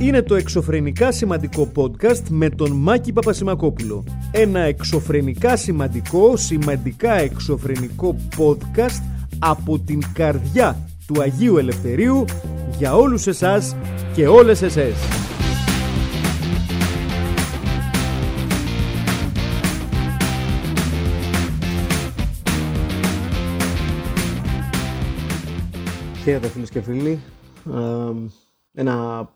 Είναι το εξωφρενικά σημαντικό podcast με τον Μάκη Παπασημακόπουλο. Ένα εξωφρενικά σημαντικά εξωφρενικό podcast από την καρδιά του Αγίου Ελευθερίου για όλους εσάς και όλες εσές. Χαίρετε φίλες και φίλοι. Ένα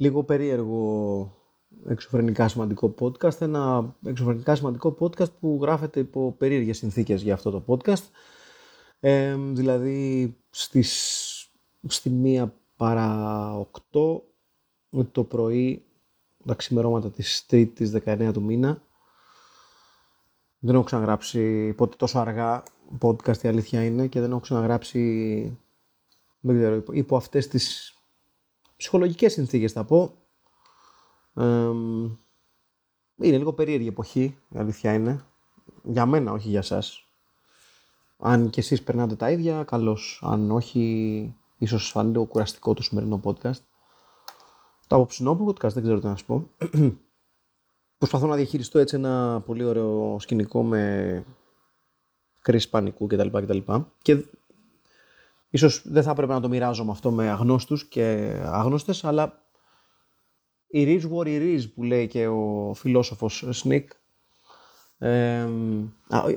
λίγο περίεργο εξωφρενικά σημαντικό podcast. Ένα εξωφρενικά σημαντικό podcast που γράφεται υπό περίεργες συνθήκες για αυτό το podcast. Δηλαδή στη 1 παρά 8 το πρωί, τα ξημερώματα της 3ης 19 του μήνα. Δεν έχω ξαναγράψει ποτέ τόσο αργά podcast, η αλήθεια είναι, και δεν έχω ξαναγράψει, δεν ξέρω, υπό αυτές τις ψυχολογικές συνθήκες θα πω. Είναι λίγο περίεργη εποχή, η αλήθεια είναι. Για μένα, όχι για σας. Αν και εσείς περνάτε τα ίδια, καλώς. Αν όχι, ίσως φανεί λίγο κουραστικό το σημερινό podcast. Το απόψινό podcast δεν ξέρω τι να σας πω. Προσπαθώ να διαχειριστώ έτσι ένα πολύ ωραίο σκηνικό με κρίση πανικού κτλ. Και ίσως δεν θα έπρεπε να το μοιράζομαι αυτό με αγνώστους και αγνώστες, αλλά η it is what it is που λέει και ο φιλόσοφος Σνικ.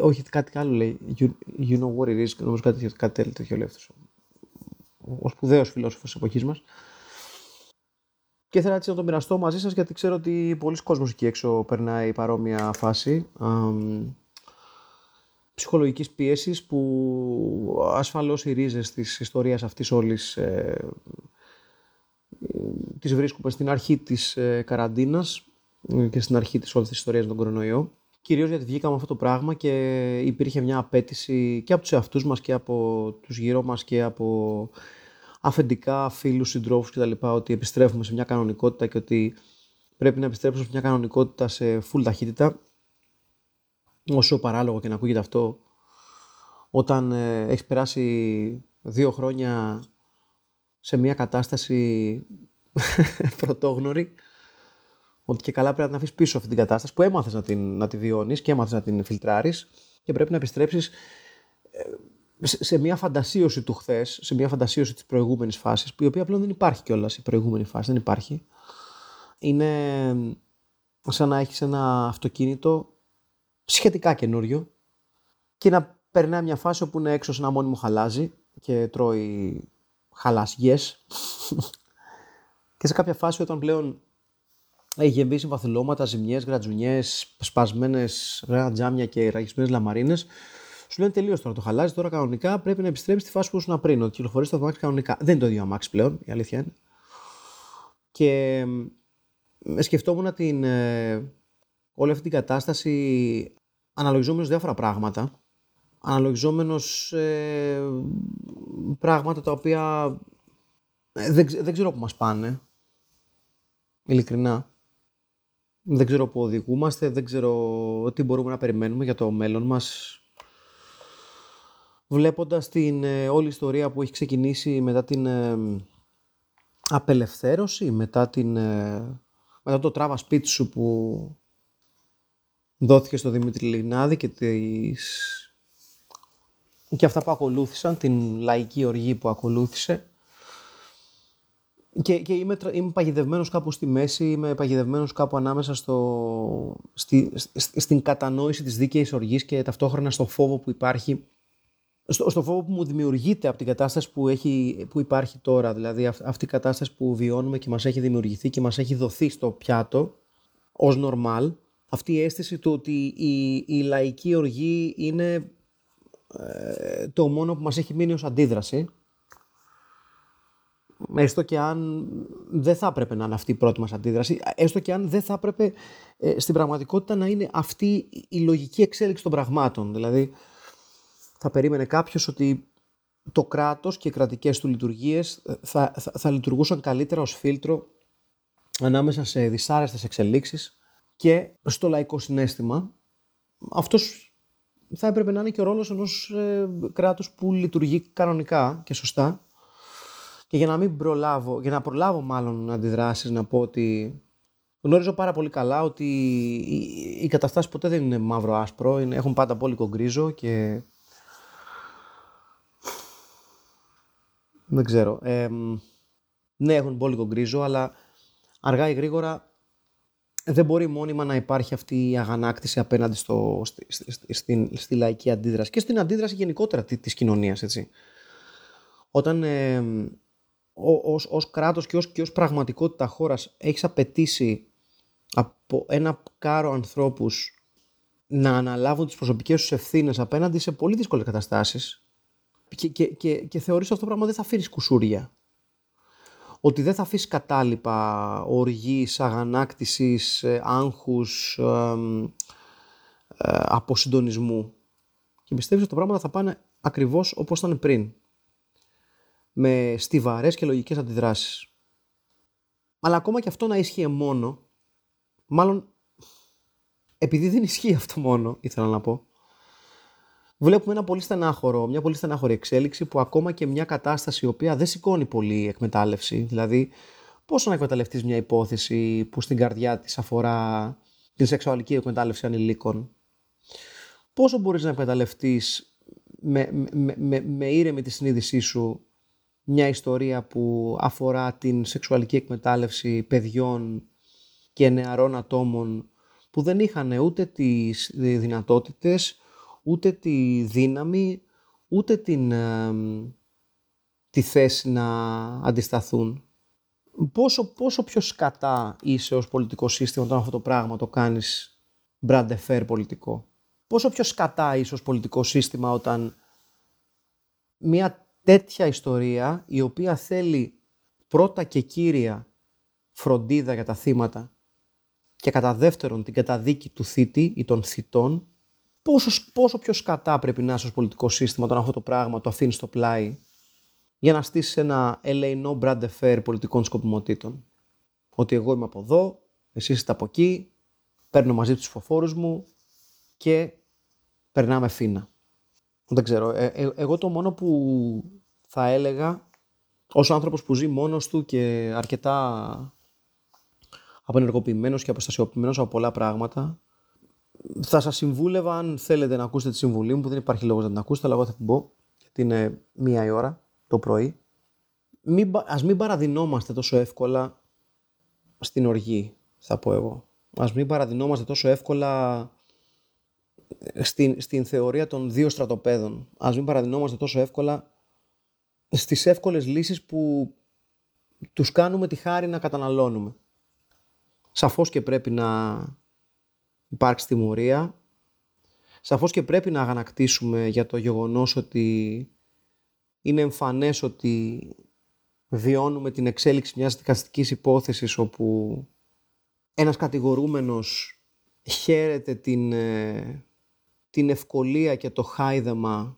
Όχι, κάτι άλλο λέει. You know what it is. Νομίζω κάτι τέτοιο λέει αυτός. Ο σπουδαίος φιλόσοφος της εποχής μας. Και ήθελα έτσι να το μοιραστώ μαζί σας, γιατί ξέρω ότι πολλοί κόσμος εκεί έξω περνάει παρόμοια φάση ψυχολογικής πίεσης, που ασφαλώς οι ρίζες της ιστορίας αυτής όλης τις βρίσκουμε στην αρχή της καραντίνας και στην αρχή της όλης της ιστορίας με τον κορονοϊό. Κυρίως γιατί βγήκαμε αυτό το πράγμα και υπήρχε μια απέτηση και από τους εαυτούς μας και από τους γύρω μας και από αφεντικά, φίλους, συντρόφους κτλ. Ότι επιστρέφουμε σε μια κανονικότητα και ότι πρέπει να επιστρέψουμε σε μια κανονικότητα σε full ταχύτητα. Όσο παράλογο και να ακούγεται αυτό, όταν έχει περάσει 2 χρόνια σε μια κατάσταση πρωτόγνωρη, ότι και καλά πρέπει να την αφήσεις πίσω αυτή την κατάσταση που έμαθες να τη βιώνεις και έμαθες να την φιλτράρεις, και πρέπει να επιστρέψεις σε μια φαντασίωση του χθες, σε μια φαντασίωση της προηγούμενης φάσης, η οποία πλέον δεν υπάρχει κιόλας. Η προηγούμενη φάση δεν υπάρχει. Είναι σαν να έχεις ένα αυτοκίνητο σχετικά καινούριο και να περνάει μια φάση όπου είναι έξω σε ένα μόνιμο χαλάζι και τρώει χαλασιές, και σε κάποια φάση όταν πλέον έχει γεμίσει βαθυλώματα, ζημιές, γρατζουνιές, σπασμένες τζάμια και ραγισμένες λαμαρίνες, σου λένε τελείως τώρα το χαλάζι. Τώρα κανονικά πρέπει να επιστρέψεις στη φάση που ήσουν πριν, ότι κυκλοφορείς το αμάξι κανονικά. Δεν είναι το ίδιο αμάξι πλέον, η αλήθεια είναι. Και σκεφτόμουν όλη αυτή την κατάσταση αναλογιζόμενος διάφορα πράγματα. Αναλογιζόμενος πράγματα τα οποία δεν ξέρω που μας πάνε. Ειλικρινά. Δεν ξέρω που οδηγούμαστε, δεν ξέρω τι μπορούμε να περιμένουμε για το μέλλον μας. Βλέποντας την όλη ιστορία που έχει ξεκινήσει μετά την απελευθέρωση, μετά το τράβα σπίτι σου που δόθηκε στο Δημήτρη Λινάδη και αυτά που ακολούθησαν, την λαϊκή οργή που ακολούθησε. Και είμαι παγιδευμένος κάπου στη μέση, είμαι παγιδευμένος κάπου ανάμεσα στην κατανόηση της δίκαιης οργής και ταυτόχρονα στο φόβο που υπάρχει, στο φόβο που μου δημιουργείται από την κατάσταση που υπάρχει τώρα. Δηλαδή αυτή η κατάσταση που βιώνουμε και μας έχει δημιουργηθεί και μας έχει δοθεί στο πιάτο ως νορμάλ. Αυτή η αίσθηση του ότι η λαϊκή οργή είναι το μόνο που μας έχει μείνει ως αντίδραση. Έστω και αν δεν θα έπρεπε να είναι αυτή η πρώτη μας αντίδραση, έστω και αν δεν θα έπρεπε στην πραγματικότητα να είναι αυτή η λογική εξέλιξη των πραγμάτων. Δηλαδή θα περίμενε κάποιος ότι το κράτος και οι κρατικές του λειτουργίες θα λειτουργούσαν καλύτερα ως φίλτρο ανάμεσα σε δυσάρεστες εξελίξεις και στο λαϊκό συναίσθημα. Αυτός θα έπρεπε να είναι και ο ρόλος ενός κράτους που λειτουργεί κανονικά και σωστά. Και για να μην προλάβω, για να προλάβω μάλλον αντιδράσεις, να πω ότι γνωρίζω πάρα πολύ καλά ότι οι καταστάσεις ποτέ δεν είναι μαύρο-άσπρο, έχουν πάντα πόλικο γκρίζο και δεν ξέρω. Ναι, έχουν πόλικο γκρίζο, αλλά αργά ή γρήγορα δεν μπορεί μόνιμα να υπάρχει αυτή η αγανάκτηση απέναντι στη λαϊκή αντίδραση και στην αντίδραση γενικότερα της κοινωνίας, έτσι. Όταν ως κράτος και ως πραγματικότητα χώρας έχεις απαιτήσει από ένα κάρο ανθρώπους να αναλάβουν τις προσωπικές τους ευθύνες απέναντι σε πολύ δύσκολες καταστάσεις και θεωρείς αυτό το πράγμα δεν θα αφήνεις κουσούρια. Ότι δεν θα αφήσει κατάλοιπα οργής, αγανάκτησης, άγχους, αποσυντονισμού. Και πιστεύεις ότι τα πράγματα θα πάνε ακριβώς όπως ήταν πριν. Με στιβαρές και λογικές αντιδράσεις. Αλλά ακόμα και αυτό να ίσχυε μόνο, μάλλον επειδή δεν ισχύει αυτό μόνο, ήθελα να πω, βλέπουμε ένα πολύ στενάχωρο, μια πολύ στενάχωρη εξέλιξη που ακόμα και μια κατάσταση η οποία δεν σηκώνει πολύ εκμετάλλευση. Δηλαδή, πόσο να εκμεταλλευτείς μια υπόθεση που στην καρδιά της αφορά την σεξουαλική εκμετάλλευση ανηλίκων. Πόσο μπορείς να εκμεταλλευτείς με ήρεμη τη συνείδησή σου μια ιστορία που αφορά την σεξουαλική εκμετάλλευση παιδιών και νεαρών ατόμων που δεν είχαν ούτε τις δυνατότητες, ούτε τη δύναμη, ούτε τη θέση να αντισταθούν. Πόσο πιο σκατά είσαι ως πολιτικό σύστημα όταν αυτό το πράγμα το κάνεις brand fair πολιτικό. Πόσο πιο σκατά είσαι ως πολιτικό σύστημα όταν μια τέτοια ιστορία η οποία θέλει πρώτα και κύρια φροντίδα για τα θύματα και κατά δεύτερον την καταδίκη του θήτη ή των θητών. Πόσο πιο σκατά πρέπει να είσαι ως πολιτικό σύστημα όταν αυτό το πράγμα το αφήνεις στο πλάι για να στήσεις ένα ελεηνό brand affair πολιτικών σκοπιμοτήτων. Ότι εγώ είμαι από εδώ, εσείς είστε από εκεί, παίρνω μαζί τους ψηφοφόρους μου και περνάμε φίνα. Δεν ξέρω, εγώ το μόνο που θα έλεγα ως άνθρωπος που ζει μόνος του και αρκετά απενεργοποιημένος και αποστασιοποιημένος από πολλά πράγματα, θα σας συμβούλευα, αν θέλετε να ακούσετε τη συμβουλή μου, που δεν υπάρχει λόγος να την ακούσετε, αλλά εγώ θα την πω, γιατί είναι 1:00 το πρωί. Ας μην παραδεινόμαστε τόσο εύκολα στην οργή, θα πω εγώ. Ας μην παραδεινόμαστε τόσο εύκολα στην θεωρία των δύο στρατοπέδων. Ας μην παραδεινόμαστε τόσο εύκολα στις εύκολες λύσεις που τους κάνουμε τη χάρη να καταναλώνουμε. Σαφώς και πρέπει να υπάρξει τιμωρία. Σαφώς και πρέπει να αγανακτήσουμε για το γεγονός ότι είναι εμφανές ότι βιώνουμε την εξέλιξη μιας δικαστικής υπόθεσης όπου ένας κατηγορούμενος χαίρεται την ευκολία και το χάιδεμα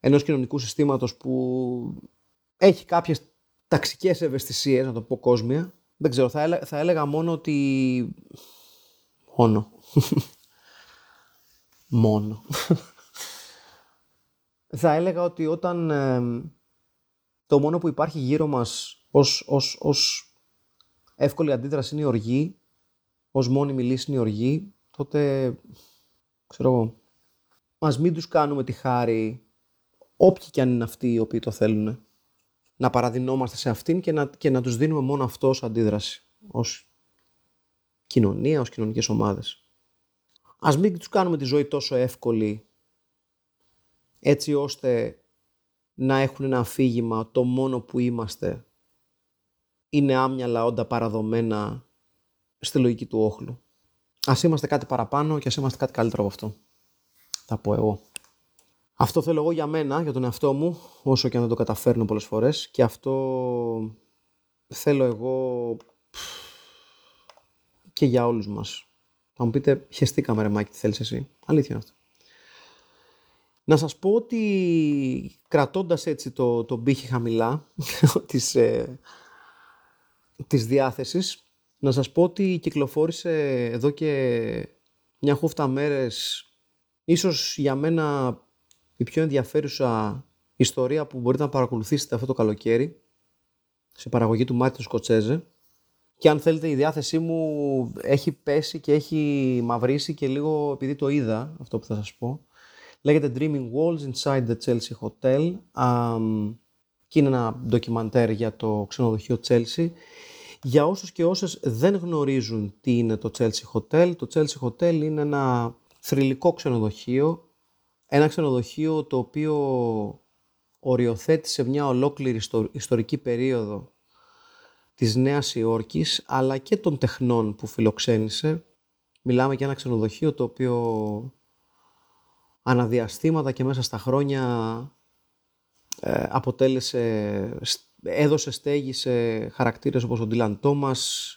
ενός κοινωνικού συστήματος που έχει κάποιες ταξικές ευαισθησίες, να το πω κόσμια. Δεν ξέρω, θα έλεγα μόνο ότι... Μόνο. Θα έλεγα ότι όταν το μόνο που υπάρχει γύρω μας ως εύκολη αντίδραση είναι η οργή, ως μόνιμη λύση είναι η οργή, τότε, ξέρω εγώ, ας μην τους κάνουμε τη χάρη, όποιοι κι αν είναι αυτοί οι οποίοι το θέλουν, να παραδεινόμαστε σε αυτήν και να τους δίνουμε μόνο αυτό ως αντίδραση, ως κοινωνία, ως κοινωνικές ομάδες. Ας μην τους κάνουμε τη ζωή τόσο εύκολη, έτσι ώστε να έχουν ένα αφήγημα, το μόνο που είμαστε είναι άμυαλα όντα παραδομένα στη λογική του όχλου. Ας είμαστε κάτι παραπάνω και ας είμαστε κάτι καλύτερο από αυτό. Θα πω εγώ. Αυτό θέλω εγώ για μένα, για τον εαυτό μου, όσο και αν δεν το καταφέρνω πολλές φορές, και αυτό θέλω εγώ και για όλους μας. Θα μου πείτε, χεστήκαμε ρε Μάκη, τι θέλεις εσύ. Αλήθεια είναι αυτό. Να σας πω ότι κρατώντας έτσι το πύχη χαμηλά της διάθεσης, να σας πω ότι κυκλοφόρησε εδώ και μια χούφτα μέρες ίσως για μένα η πιο ενδιαφέρουσα ιστορία που μπορείτε να παρακολουθήσετε αυτό το καλοκαίρι. σε παραγωγή του Μάρτινς Κοτσέζε. Και αν θέλετε, η διάθεσή μου έχει πέσει και έχει μαυρίσει και λίγο επειδή το είδα αυτό που θα σας πω. Λέγεται Dreaming Walls, Inside the Chelsea Hotel, και είναι ένα ντοκιμαντέρ για το ξενοδοχείο Chelsea. Για όσους και όσες δεν γνωρίζουν τι είναι το Chelsea Hotel, το Chelsea Hotel είναι ένα θρυλικό ξενοδοχείο, ένα ξενοδοχείο το οποίο οριοθέτει σε μια ολόκληρη ιστορική περίοδο της Νέας Υόρκης, αλλά και των τεχνών που φιλοξένησε. Μιλάμε για ένα ξενοδοχείο το οποίο αναδιαστήματα και μέσα στα χρόνια αποτέλεσε, έδωσε στέγη σε χαρακτήρες όπως ο Ντιλάν Τόμας,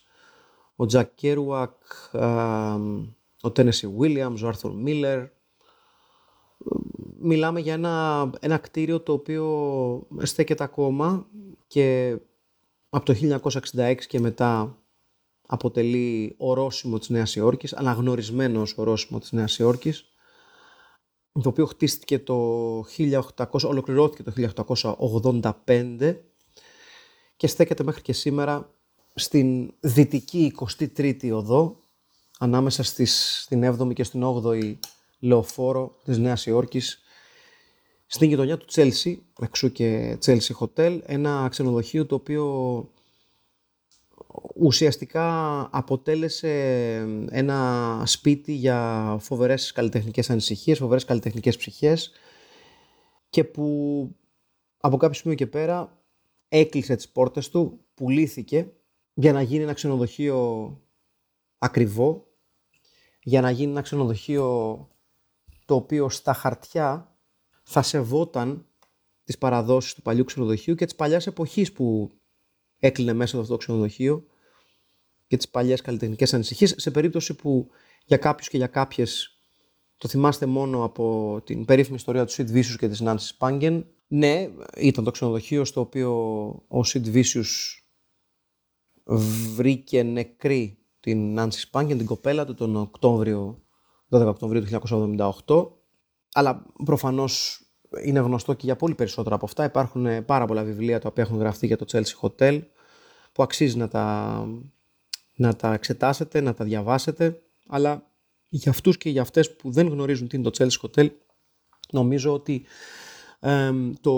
ο Τζακ Κέρουακ, ο Τένεσι Βίλιαμς, ο Άρθουρ Μίλερ. Μιλάμε για ένα κτίριο το οποίο στέκεται ακόμα και από το 1966 και μετά αποτελεί ορόσημο της Νέας Υόρκης, αναγνωρισμένο ως ορόσημο της Νέας Υόρκης, το οποίο χτίστηκε ολοκληρώθηκε το 1885 και στέκεται μέχρι και σήμερα στην δυτική 23η οδό, ανάμεσα στην 7η και στην 8η λεωφόρο της Νέας Υόρκης, στην γειτονιά του Chelsea, εξού και Chelsea Hotel, ένα ξενοδοχείο το οποίο ουσιαστικά αποτέλεσε ένα σπίτι για φοβερές καλλιτεχνικές ανησυχίες, φοβερές καλλιτεχνικές ψυχές, και που από κάποιο σημείο και πέρα έκλεισε τις πόρτες του, πουλήθηκε για να γίνει ένα ξενοδοχείο ακριβό, για να γίνει ένα ξενοδοχείο το οποίο στα χαρτιά θα σεβόταν τις παραδόσεις του παλιού ξενοδοχείου και της παλιάς εποχής που έκλεινε μέσα από αυτό το ξενοδοχείο και τις παλιές καλλιτεχνικές ανησυχίες, σε περίπτωση που για κάποιους και για κάποιες το θυμάστε μόνο από την περίφημη ιστορία του Σιντ Βίσιου και της Νάνσης Πάγγεν. Ναι, ήταν το ξενοδοχείο στο οποίο ο Σιντ Βίσιους βρήκε νεκρή την Νάνση Πάγγεν, την κοπέλα του, τον Οκτώβριο, 12 Οκτωβρίου του 1978. Αλλά προφανώς είναι γνωστό και για πολύ περισσότερα από αυτά. Υπάρχουν πάρα πολλά βιβλία τα οποία έχουν γραφτεί για το Chelsea Hotel που αξίζει να τα εξετάσετε, να τα διαβάσετε. Αλλά για αυτούς και για αυτές που δεν γνωρίζουν τι είναι το Chelsea Hotel, νομίζω ότι το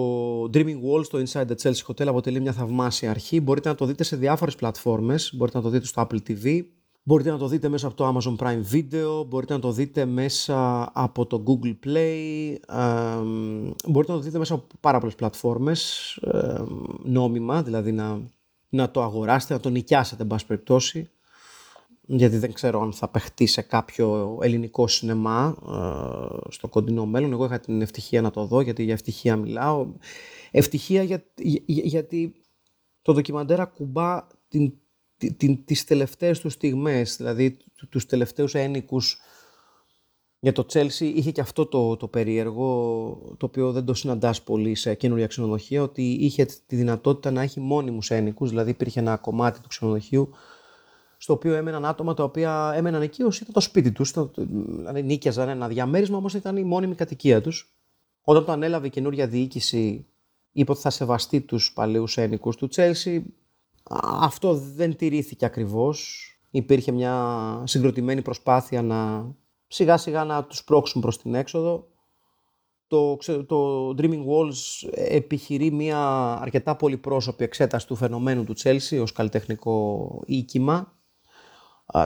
Dreaming Walls, το Inside the Chelsea Hotel, αποτελεί μια θαυμάσια αρχή. Μπορείτε να το δείτε σε διάφορες πλατφόρμες. Μπορείτε να το δείτε στο Apple TV. Μπορείτε να το δείτε μέσα από το Amazon Prime Video, μπορείτε να το δείτε μέσα από το Google Play, μπορείτε να το δείτε μέσα από πάρα πολλές πλατφόρμες, νόμιμα, δηλαδή να το αγοράσετε, να το νοικιάσετε, εν πάση περιπτώσει, γιατί δεν ξέρω αν θα παιχτεί σε κάποιο ελληνικό σινεμά στο κοντινό μέλλον. Εγώ είχα την ευτυχία να το δω, γιατί για ευτυχία μιλάω. Ευτυχία γιατί το ντοκιμαντέρ ακουμπά τις τελευταίες του στιγμές, δηλαδή τους τελευταίους ένικους. Για το Chelsea είχε και αυτό το περίεργο, το οποίο δεν το συναντάς πολύ σε καινούργια ξενοδοχεία, ότι είχε τη δυνατότητα να έχει μόνιμους ένικους, δηλαδή υπήρχε ένα κομμάτι του ξενοδοχείου στο οποίο έμεναν άτομα τα οποία έμεναν εκεί ως ήταν το σπίτι τους, νοίκιαζαν ένα διαμέρισμα, όμως ήταν η μόνιμη κατοικία τους. Όταν το ανέλαβε η καινούργια διοίκηση, είπε ότι θα σεβαστεί τους παλαιούς ένικους του Chelsea. Αυτό δεν τηρήθηκε ακριβώς. Υπήρχε μια συγκροτημένη προσπάθεια να σιγά σιγά να τους πρόξουν προς την έξοδο. Το Dreaming Walls επιχειρεί μια αρκετά πολυπρόσωπη εξέταση του φαινομένου του Chelsea ως καλλιτεχνικό οίκημα,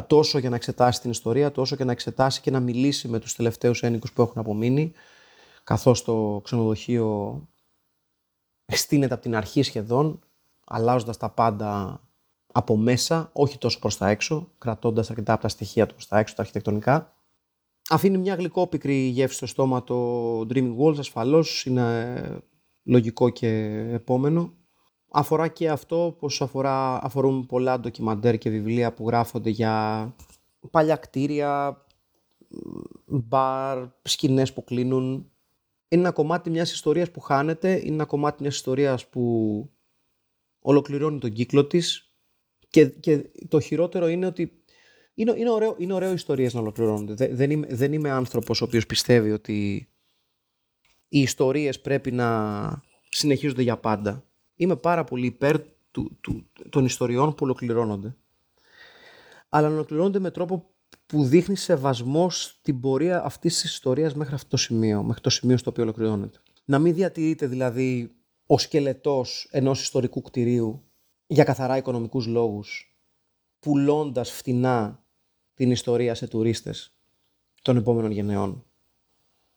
τόσο για να εξετάσει την ιστορία, τόσο και να εξετάσει και να μιλήσει με τους τελευταίους ένικους που έχουν απομείνει, καθώς το ξενοδοχείο στείνεται από την αρχή σχεδόν, αλλάζοντας τα πάντα από μέσα, όχι τόσο προς τα έξω, κρατώντας αρκετά από τα στοιχεία του προς τα έξω, τα αρχιτεκτονικά. Αφήνει μια γλυκόπικρη γεύση στο στόμα το Dreaming Walls, ασφαλώς, είναι λογικό και επόμενο. Αφορά και αυτό, όπως αφορούν πολλά ντοκιμαντέρ και βιβλία που γράφονται για παλιά κτίρια, μπαρ, σκηνές που κλείνουν. Είναι ένα κομμάτι μιας ιστορίας που χάνεται, είναι ένα κομμάτι μιας ιστορίας που ολοκληρώνει τον κύκλο της, και το χειρότερο είναι ότι είναι ωραίο ιστορίες να ολοκληρώνονται. Δεν είμαι άνθρωπος ο οποίος πιστεύει ότι οι ιστορίες πρέπει να συνεχίζονται για πάντα. Είμαι πάρα πολύ υπέρ των ιστοριών που ολοκληρώνονται, αλλά ολοκληρώνονται με τρόπο που δείχνει σεβασμό στην πορεία αυτής της ιστορίας μέχρι αυτό το σημείο, μέχρι το σημείο στο οποίο ολοκληρώνεται. Να μην διατηρείται δηλαδή ο σκελετός ενός ιστορικού κτηρίου για καθαρά οικονομικούς λόγους, πουλώντας φτηνά την ιστορία σε τουρίστες των επόμενων γενεών.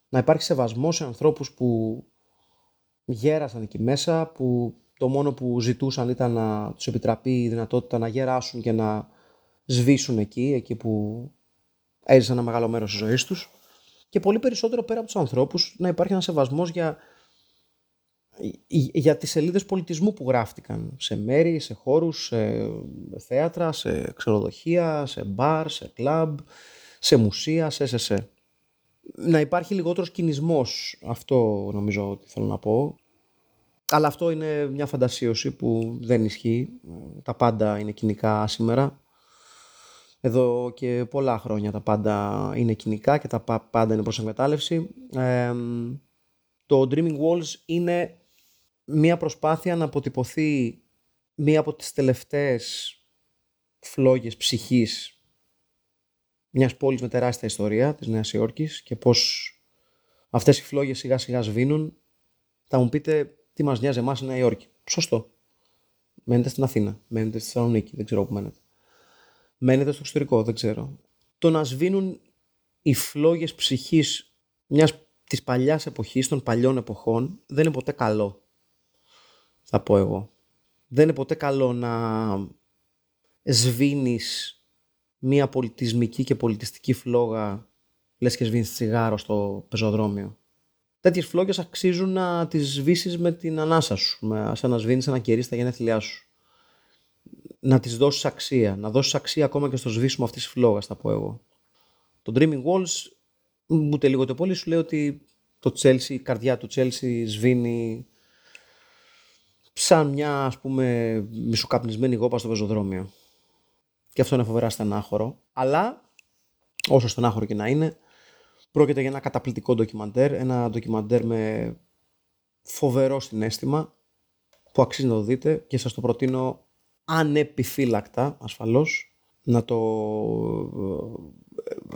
Να υπάρχει σεβασμός σε ανθρώπους που γέρασαν εκεί μέσα, που το μόνο που ζητούσαν ήταν να τους επιτραπεί η δυνατότητα να γεράσουν και να σβήσουν εκεί που έζησαν ένα μεγάλο μέρος της ζωής τους. Και πολύ περισσότερο πέρα από τους ανθρώπους να υπάρχει ένα σεβασμός για τις σελίδες πολιτισμού που γράφτηκαν σε μέρη, σε χώρους, σε θέατρα, σε ξενοδοχεία, σε μπαρ, σε κλαμπ, σε μουσεία, σε. Να υπάρχει λιγότερος κινησμός, αυτό νομίζω ότι θέλω να πω. Αλλά αυτό είναι μια φαντασίωση που δεν ισχύει. Τα πάντα είναι κοινικά σήμερα. Εδώ και πολλά χρόνια τα πάντα είναι κοινικά και τα πάντα είναι προς εκμετάλλευση. Το Dreaming Walls είναι μια προσπάθεια να αποτυπωθεί μία από τις τελευταίες φλόγες ψυχής μιας πόλης με τεράστια ιστορία, της Νέας Υόρκης, και πώς αυτές οι φλόγες σιγά σιγά σβήνουν. Θα μου πείτε, τι μας νοιάζει εμάς η Νέα Υόρκη? Σωστό. Μένετε στην Αθήνα, μένετε στη Θεσσαλονίκη, δεν ξέρω που μένετε. Μένετε στο εξωτερικό, δεν ξέρω. Το να σβήνουν οι φλόγες ψυχής της παλιάς εποχής, των παλιών εποχών, δεν είναι ποτέ καλό, θα πω εγώ. Δεν είναι ποτέ καλό να σβήνεις μία πολιτισμική και πολιτιστική φλόγα, λες και σβήνεις τσιγάρο στο πεζοδρόμιο. Τέτοιες φλόγες αξίζουν να τις σβήσεις με την ανάσα σου, σαν να σβήνεις ένα κερί στα γενέθλιά σου. Να τις δώσεις αξία, να δώσεις αξία ακόμα και στο σβήσιμο αυτής της φλόγας, θα πω εγώ. Το Dreaming Walls ούτε λίγο το πολύ σου λέει ότι το Chelsea, η καρδιά του Chelsea σβήνει σαν μια, ας πούμε, μισοκαπνισμένη γόπα στο πεζοδρόμιο. Και αυτό είναι φοβερά στενάχωρο. Αλλά όσο στενάχωρο και να είναι, πρόκειται για ένα καταπληκτικό ντοκιμαντέρ. Ένα ντοκιμαντέρ με φοβερό συναίσθημα που αξίζει να το δείτε και σας το προτείνω ανεπιφύλακτα, ασφαλώς. Να το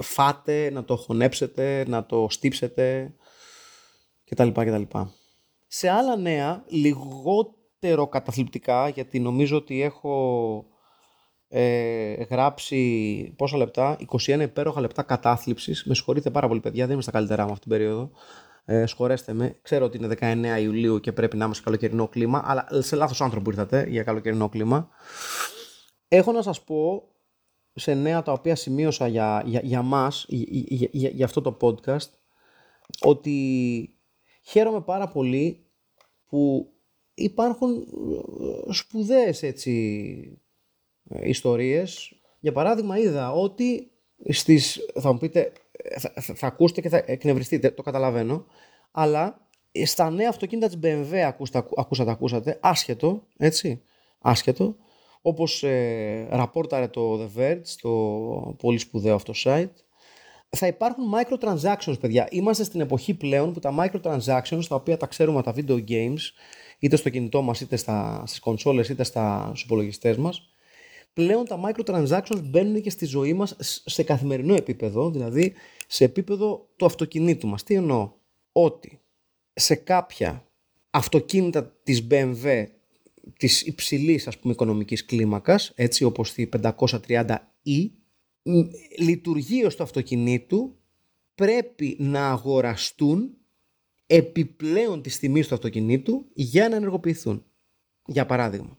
φάτε, να το χωνέψετε, να το στύψετε κτλ. Σε άλλα νέα, λιγότερο καταθλιπτικά, γιατί νομίζω ότι έχω γράψει πόσα λεπτά, 21 υπέροχα λεπτά κατάθλιψης. Με συγχωρείτε πάρα πολύ, παιδιά, δεν είμαι στα καλύτερά μου αυτή την περίοδο. Σχωρέστε με. Ξέρω ότι είναι 19 Ιουλίου και πρέπει να είμαι σε καλοκαιρινό κλίμα, αλλά σε λάθος άνθρωπο ήρθατε για καλοκαιρινό κλίμα. Έχω να σας πω σε νέα τα οποία σημείωσα για μας, για αυτό το podcast, ότι χαίρομαι πάρα πολύ που υπάρχουν σπουδαίες έτσι ιστορίες. Για παράδειγμα, είδα ότι θα μου πείτε, θα ακούσετε και θα εκνευριστείτε, το καταλαβαίνω, αλλά στα νέα αυτοκίνητα της BMW ακούσατε, άσχετο, έτσι, άσχετο, όπως ραπόρταρε το The Verge, το πολύ σπουδαίο αυτό site, θα υπάρχουν microtransactions, παιδιά. Είμαστε στην εποχή πλέον που τα microtransactions, τα οποία τα ξέρουμε τα video games, είτε στο κινητό μας, είτε στις κονσόλες, είτε στους υπολογιστές μας, πλέον τα microtransactions μπαίνουν και στη ζωή μας σε καθημερινό επίπεδο, δηλαδή σε επίπεδο του αυτοκινήτου μας. Τι εννοώ? Ότι σε κάποια αυτοκίνητα της BMW της υψηλής, ας πούμε, οικονομικής κλίμακας, έτσι όπως τη 530E, λειτουργεί ως το αυτοκινήτου, πρέπει να αγοραστούν επιπλέον της τιμής του αυτοκινήτου για να ενεργοποιηθούν. Για παράδειγμα,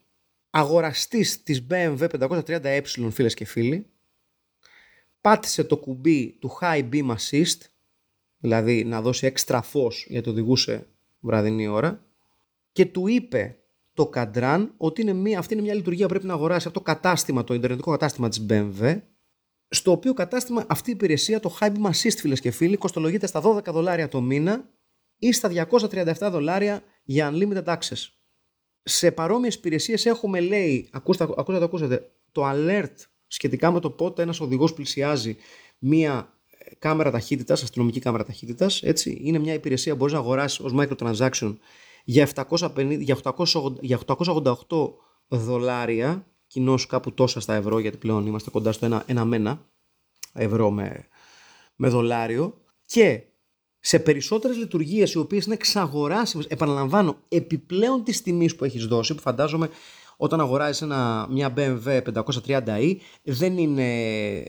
αγοραστής της BMW 530E, φίλες και φίλοι, πάτησε το κουμπί του High Beam Assist, δηλαδή να δώσει έξτρα φως γιατί οδηγούσε βραδινή ώρα, και του είπε το καντράν ότι αυτή είναι μια λειτουργία που πρέπει να αγοράσει από το κατάστημα, το ιντερνετικό κατάστημα της BMW, στο οποίο κατάστημα αυτή η υπηρεσία, το High Beam Assist, φίλες και φίλοι, κοστολογείται στα $12 το μήνα ή στα $237 για unlimited access. Σε παρόμοιες υπηρεσίες έχουμε, λέει, ακούσατε, το alert σχετικά με το πότε ένας οδηγός πλησιάζει μία κάμερα ταχύτητας, αστυνομική κάμερα ταχύτητας, έτσι. Είναι μια υπηρεσία που μπορείς να αγοράσεις ως microtransaction για $888 δολάρια, κοινώς κάπου τόσα στα ευρώ, γιατί πλέον είμαστε κοντά στο ένα ευρώ με δολάριο, και σε περισσότερες λειτουργίες οι οποίες είναι εξαγοράσιμες, επαναλαμβάνω, επιπλέον της τιμής που έχεις δώσει, που φαντάζομαι όταν αγοράζεις μια BMW 530E δεν είναι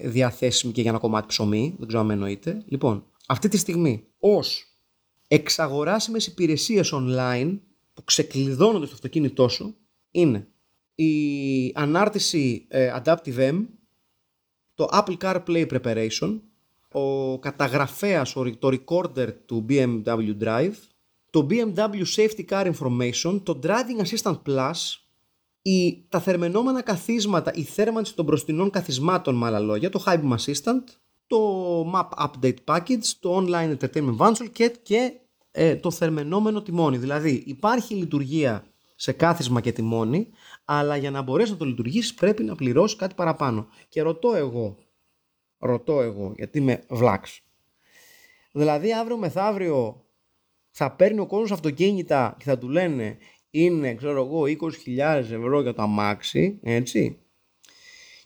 διαθέσιμη και για ένα κομμάτι ψωμί, δεν ξέρω αν εννοείται. Λοιπόν, αυτή τη στιγμή ως εξαγοράσιμες υπηρεσίες online που ξεκλειδώνονται στο αυτοκίνητό σου είναι η ανάρτηση AdaptiveM, το Apple CarPlay Preparation, ο καταγραφέας, το recorder του BMW Drive, το BMW Safety Car Information, το Driving Assistant Plus, τα θερμαινόμενα καθίσματα, η θέρμανση των μπροστινών καθισμάτων με άλλα λόγια, το High Beam Assistant, το Map Update Package, το Online Entertainment Console και το θερμαινόμενο τιμόνι. Δηλαδή υπάρχει λειτουργία σε κάθισμα και τιμόνι, αλλά για να μπορέσεις να το λειτουργήσεις πρέπει να πληρώσεις κάτι παραπάνω. Και ρωτώ εγώ, γιατί είμαι βλάξ. Δηλαδή αύριο μεθαύριο θα παίρνει ο κόσμος αυτοκίνητα και θα του λένε είναι, ξέρω εγώ, 20.000 ευρώ για το αμάξι, έτσι.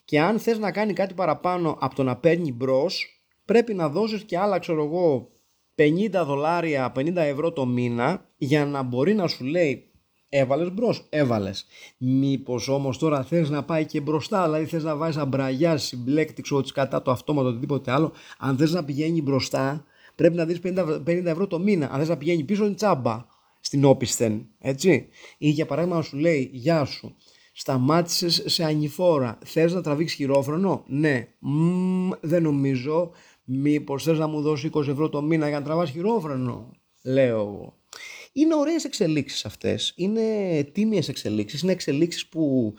Και αν θες να κάνει κάτι παραπάνω από το να παίρνει μπρος, πρέπει να δώσεις και άλλα, ξέρω εγώ, 50 δολάρια, 50 ευρώ το μήνα, για να μπορεί να σου λέει έβαλες μπρος, έβαλες. Μήπως όμως τώρα θες να πάει και μπροστά, δηλαδή θες να βάζεις αμπραγιά, συμπλέκτη, ξότης κατά το αυτόματο, οτιδήποτε άλλο. Αν θες να πηγαίνει μπροστά, πρέπει να δεις 50 ευρώ το μήνα. Αν θες να πηγαίνει πίσω, είναι τσάμπα. Στην όπισθεν, έτσι. Ή για παράδειγμα να σου λέει, γεια σου, σταμάτησες σε ανηφόρα, θες να τραβήξεις χειρόφρονο? Ναι. Δεν νομίζω. Μήπως θες να μου δώσεις 20 ευρώ το μήνα για να τραβάς χειρόφρονο? Λέω εγώ. Είναι ωραίες εξελίξεις αυτές. Είναι τίμιες εξελίξεις. Είναι εξελίξεις που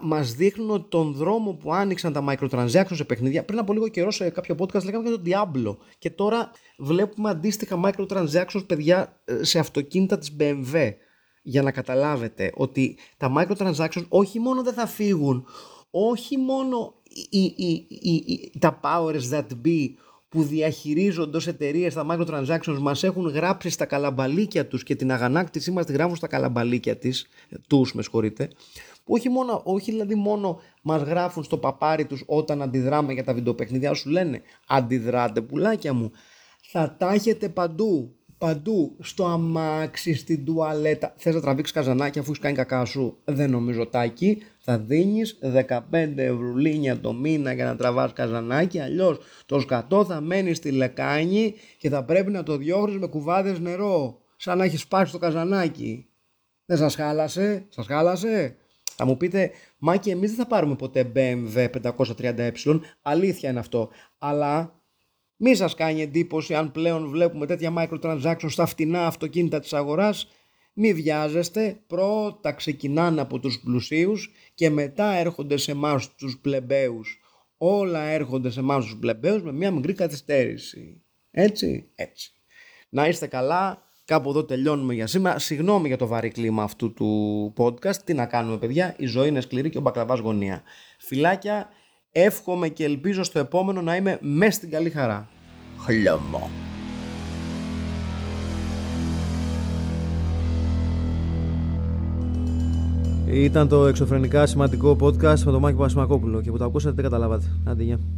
μας δείχνουν ότι τον δρόμο που άνοιξαν τα microtransactions σε παιχνίδια. Πριν από λίγο καιρό σε κάποιο podcast λέγαμε για τον Diablo, και τώρα βλέπουμε αντίστοιχα microtransactions, παιδιά, σε αυτοκίνητα της BMW, για να καταλάβετε ότι τα microtransactions όχι μόνο δεν θα φύγουν, όχι μόνο τα powers that be που διαχειρίζονται ως εταιρείες τα microtransactions μας έχουν γράψει στα καλαμπαλίκια τους, και την αγανάκτησή μας τη γράφουν στα καλαμπαλίκια τους, που όχι δηλαδή μόνο μας γράφουν στο παπάρι τους όταν αντιδράμε για τα βιντεοπαιχνίδια, σου λένε αντιδράτε πουλάκια μου, θα τα έχετε παντού, στο αμάξι, στην τουαλέτα. Θες να τραβήξεις καζανάκι αφού έχεις κάνει κακά σου? Δεν νομίζω, Τάκη. Θα δίνεις 15 ευρουλίνια το μήνα για να τραβάς καζανάκι, αλλιώς το σκατό θα μένει στη λεκάνη και θα πρέπει να το διώχνεις με κουβάδες νερό, σαν να έχεις σπάσει το καζανάκι. Δεν σας χάλασε? Σας χάλασε? Θα μου πείτε, Μάκη, εμείς δεν θα πάρουμε ποτέ BMW 530E, αλήθεια είναι αυτό, αλλά μη σας κάνει εντύπωση αν πλέον βλέπουμε τέτοια microtransactions στα φτηνά αυτοκίνητα της αγοράς. Μη βιάζεστε, πρώτα ξεκινάνε από τους πλουσίους και μετά έρχονται σε εμάς τους πλεμπαίους. Όλα έρχονται σε εμάς τους πλεμπαίους με μια μικρή καθυστέρηση. Έτσι. Να είστε καλά, κάπου εδώ τελειώνουμε για σήμερα. Συγγνώμη για το βαρύ κλίμα αυτού του podcast. Τι να κάνουμε, παιδιά, η ζωή είναι σκληρή και ο μπακλαβάς γωνία. Φιλάκια. Εύχομαι και ελπίζω στο επόμενο να είμαι μες στην καλή χαρά. Χλωμό. Ήταν το εξωφρενικά σημαντικό podcast με τον Μάκη Παπασημακόπουλο, και που το ακούσατε δεν καταλάβατε. Άντε, γεια.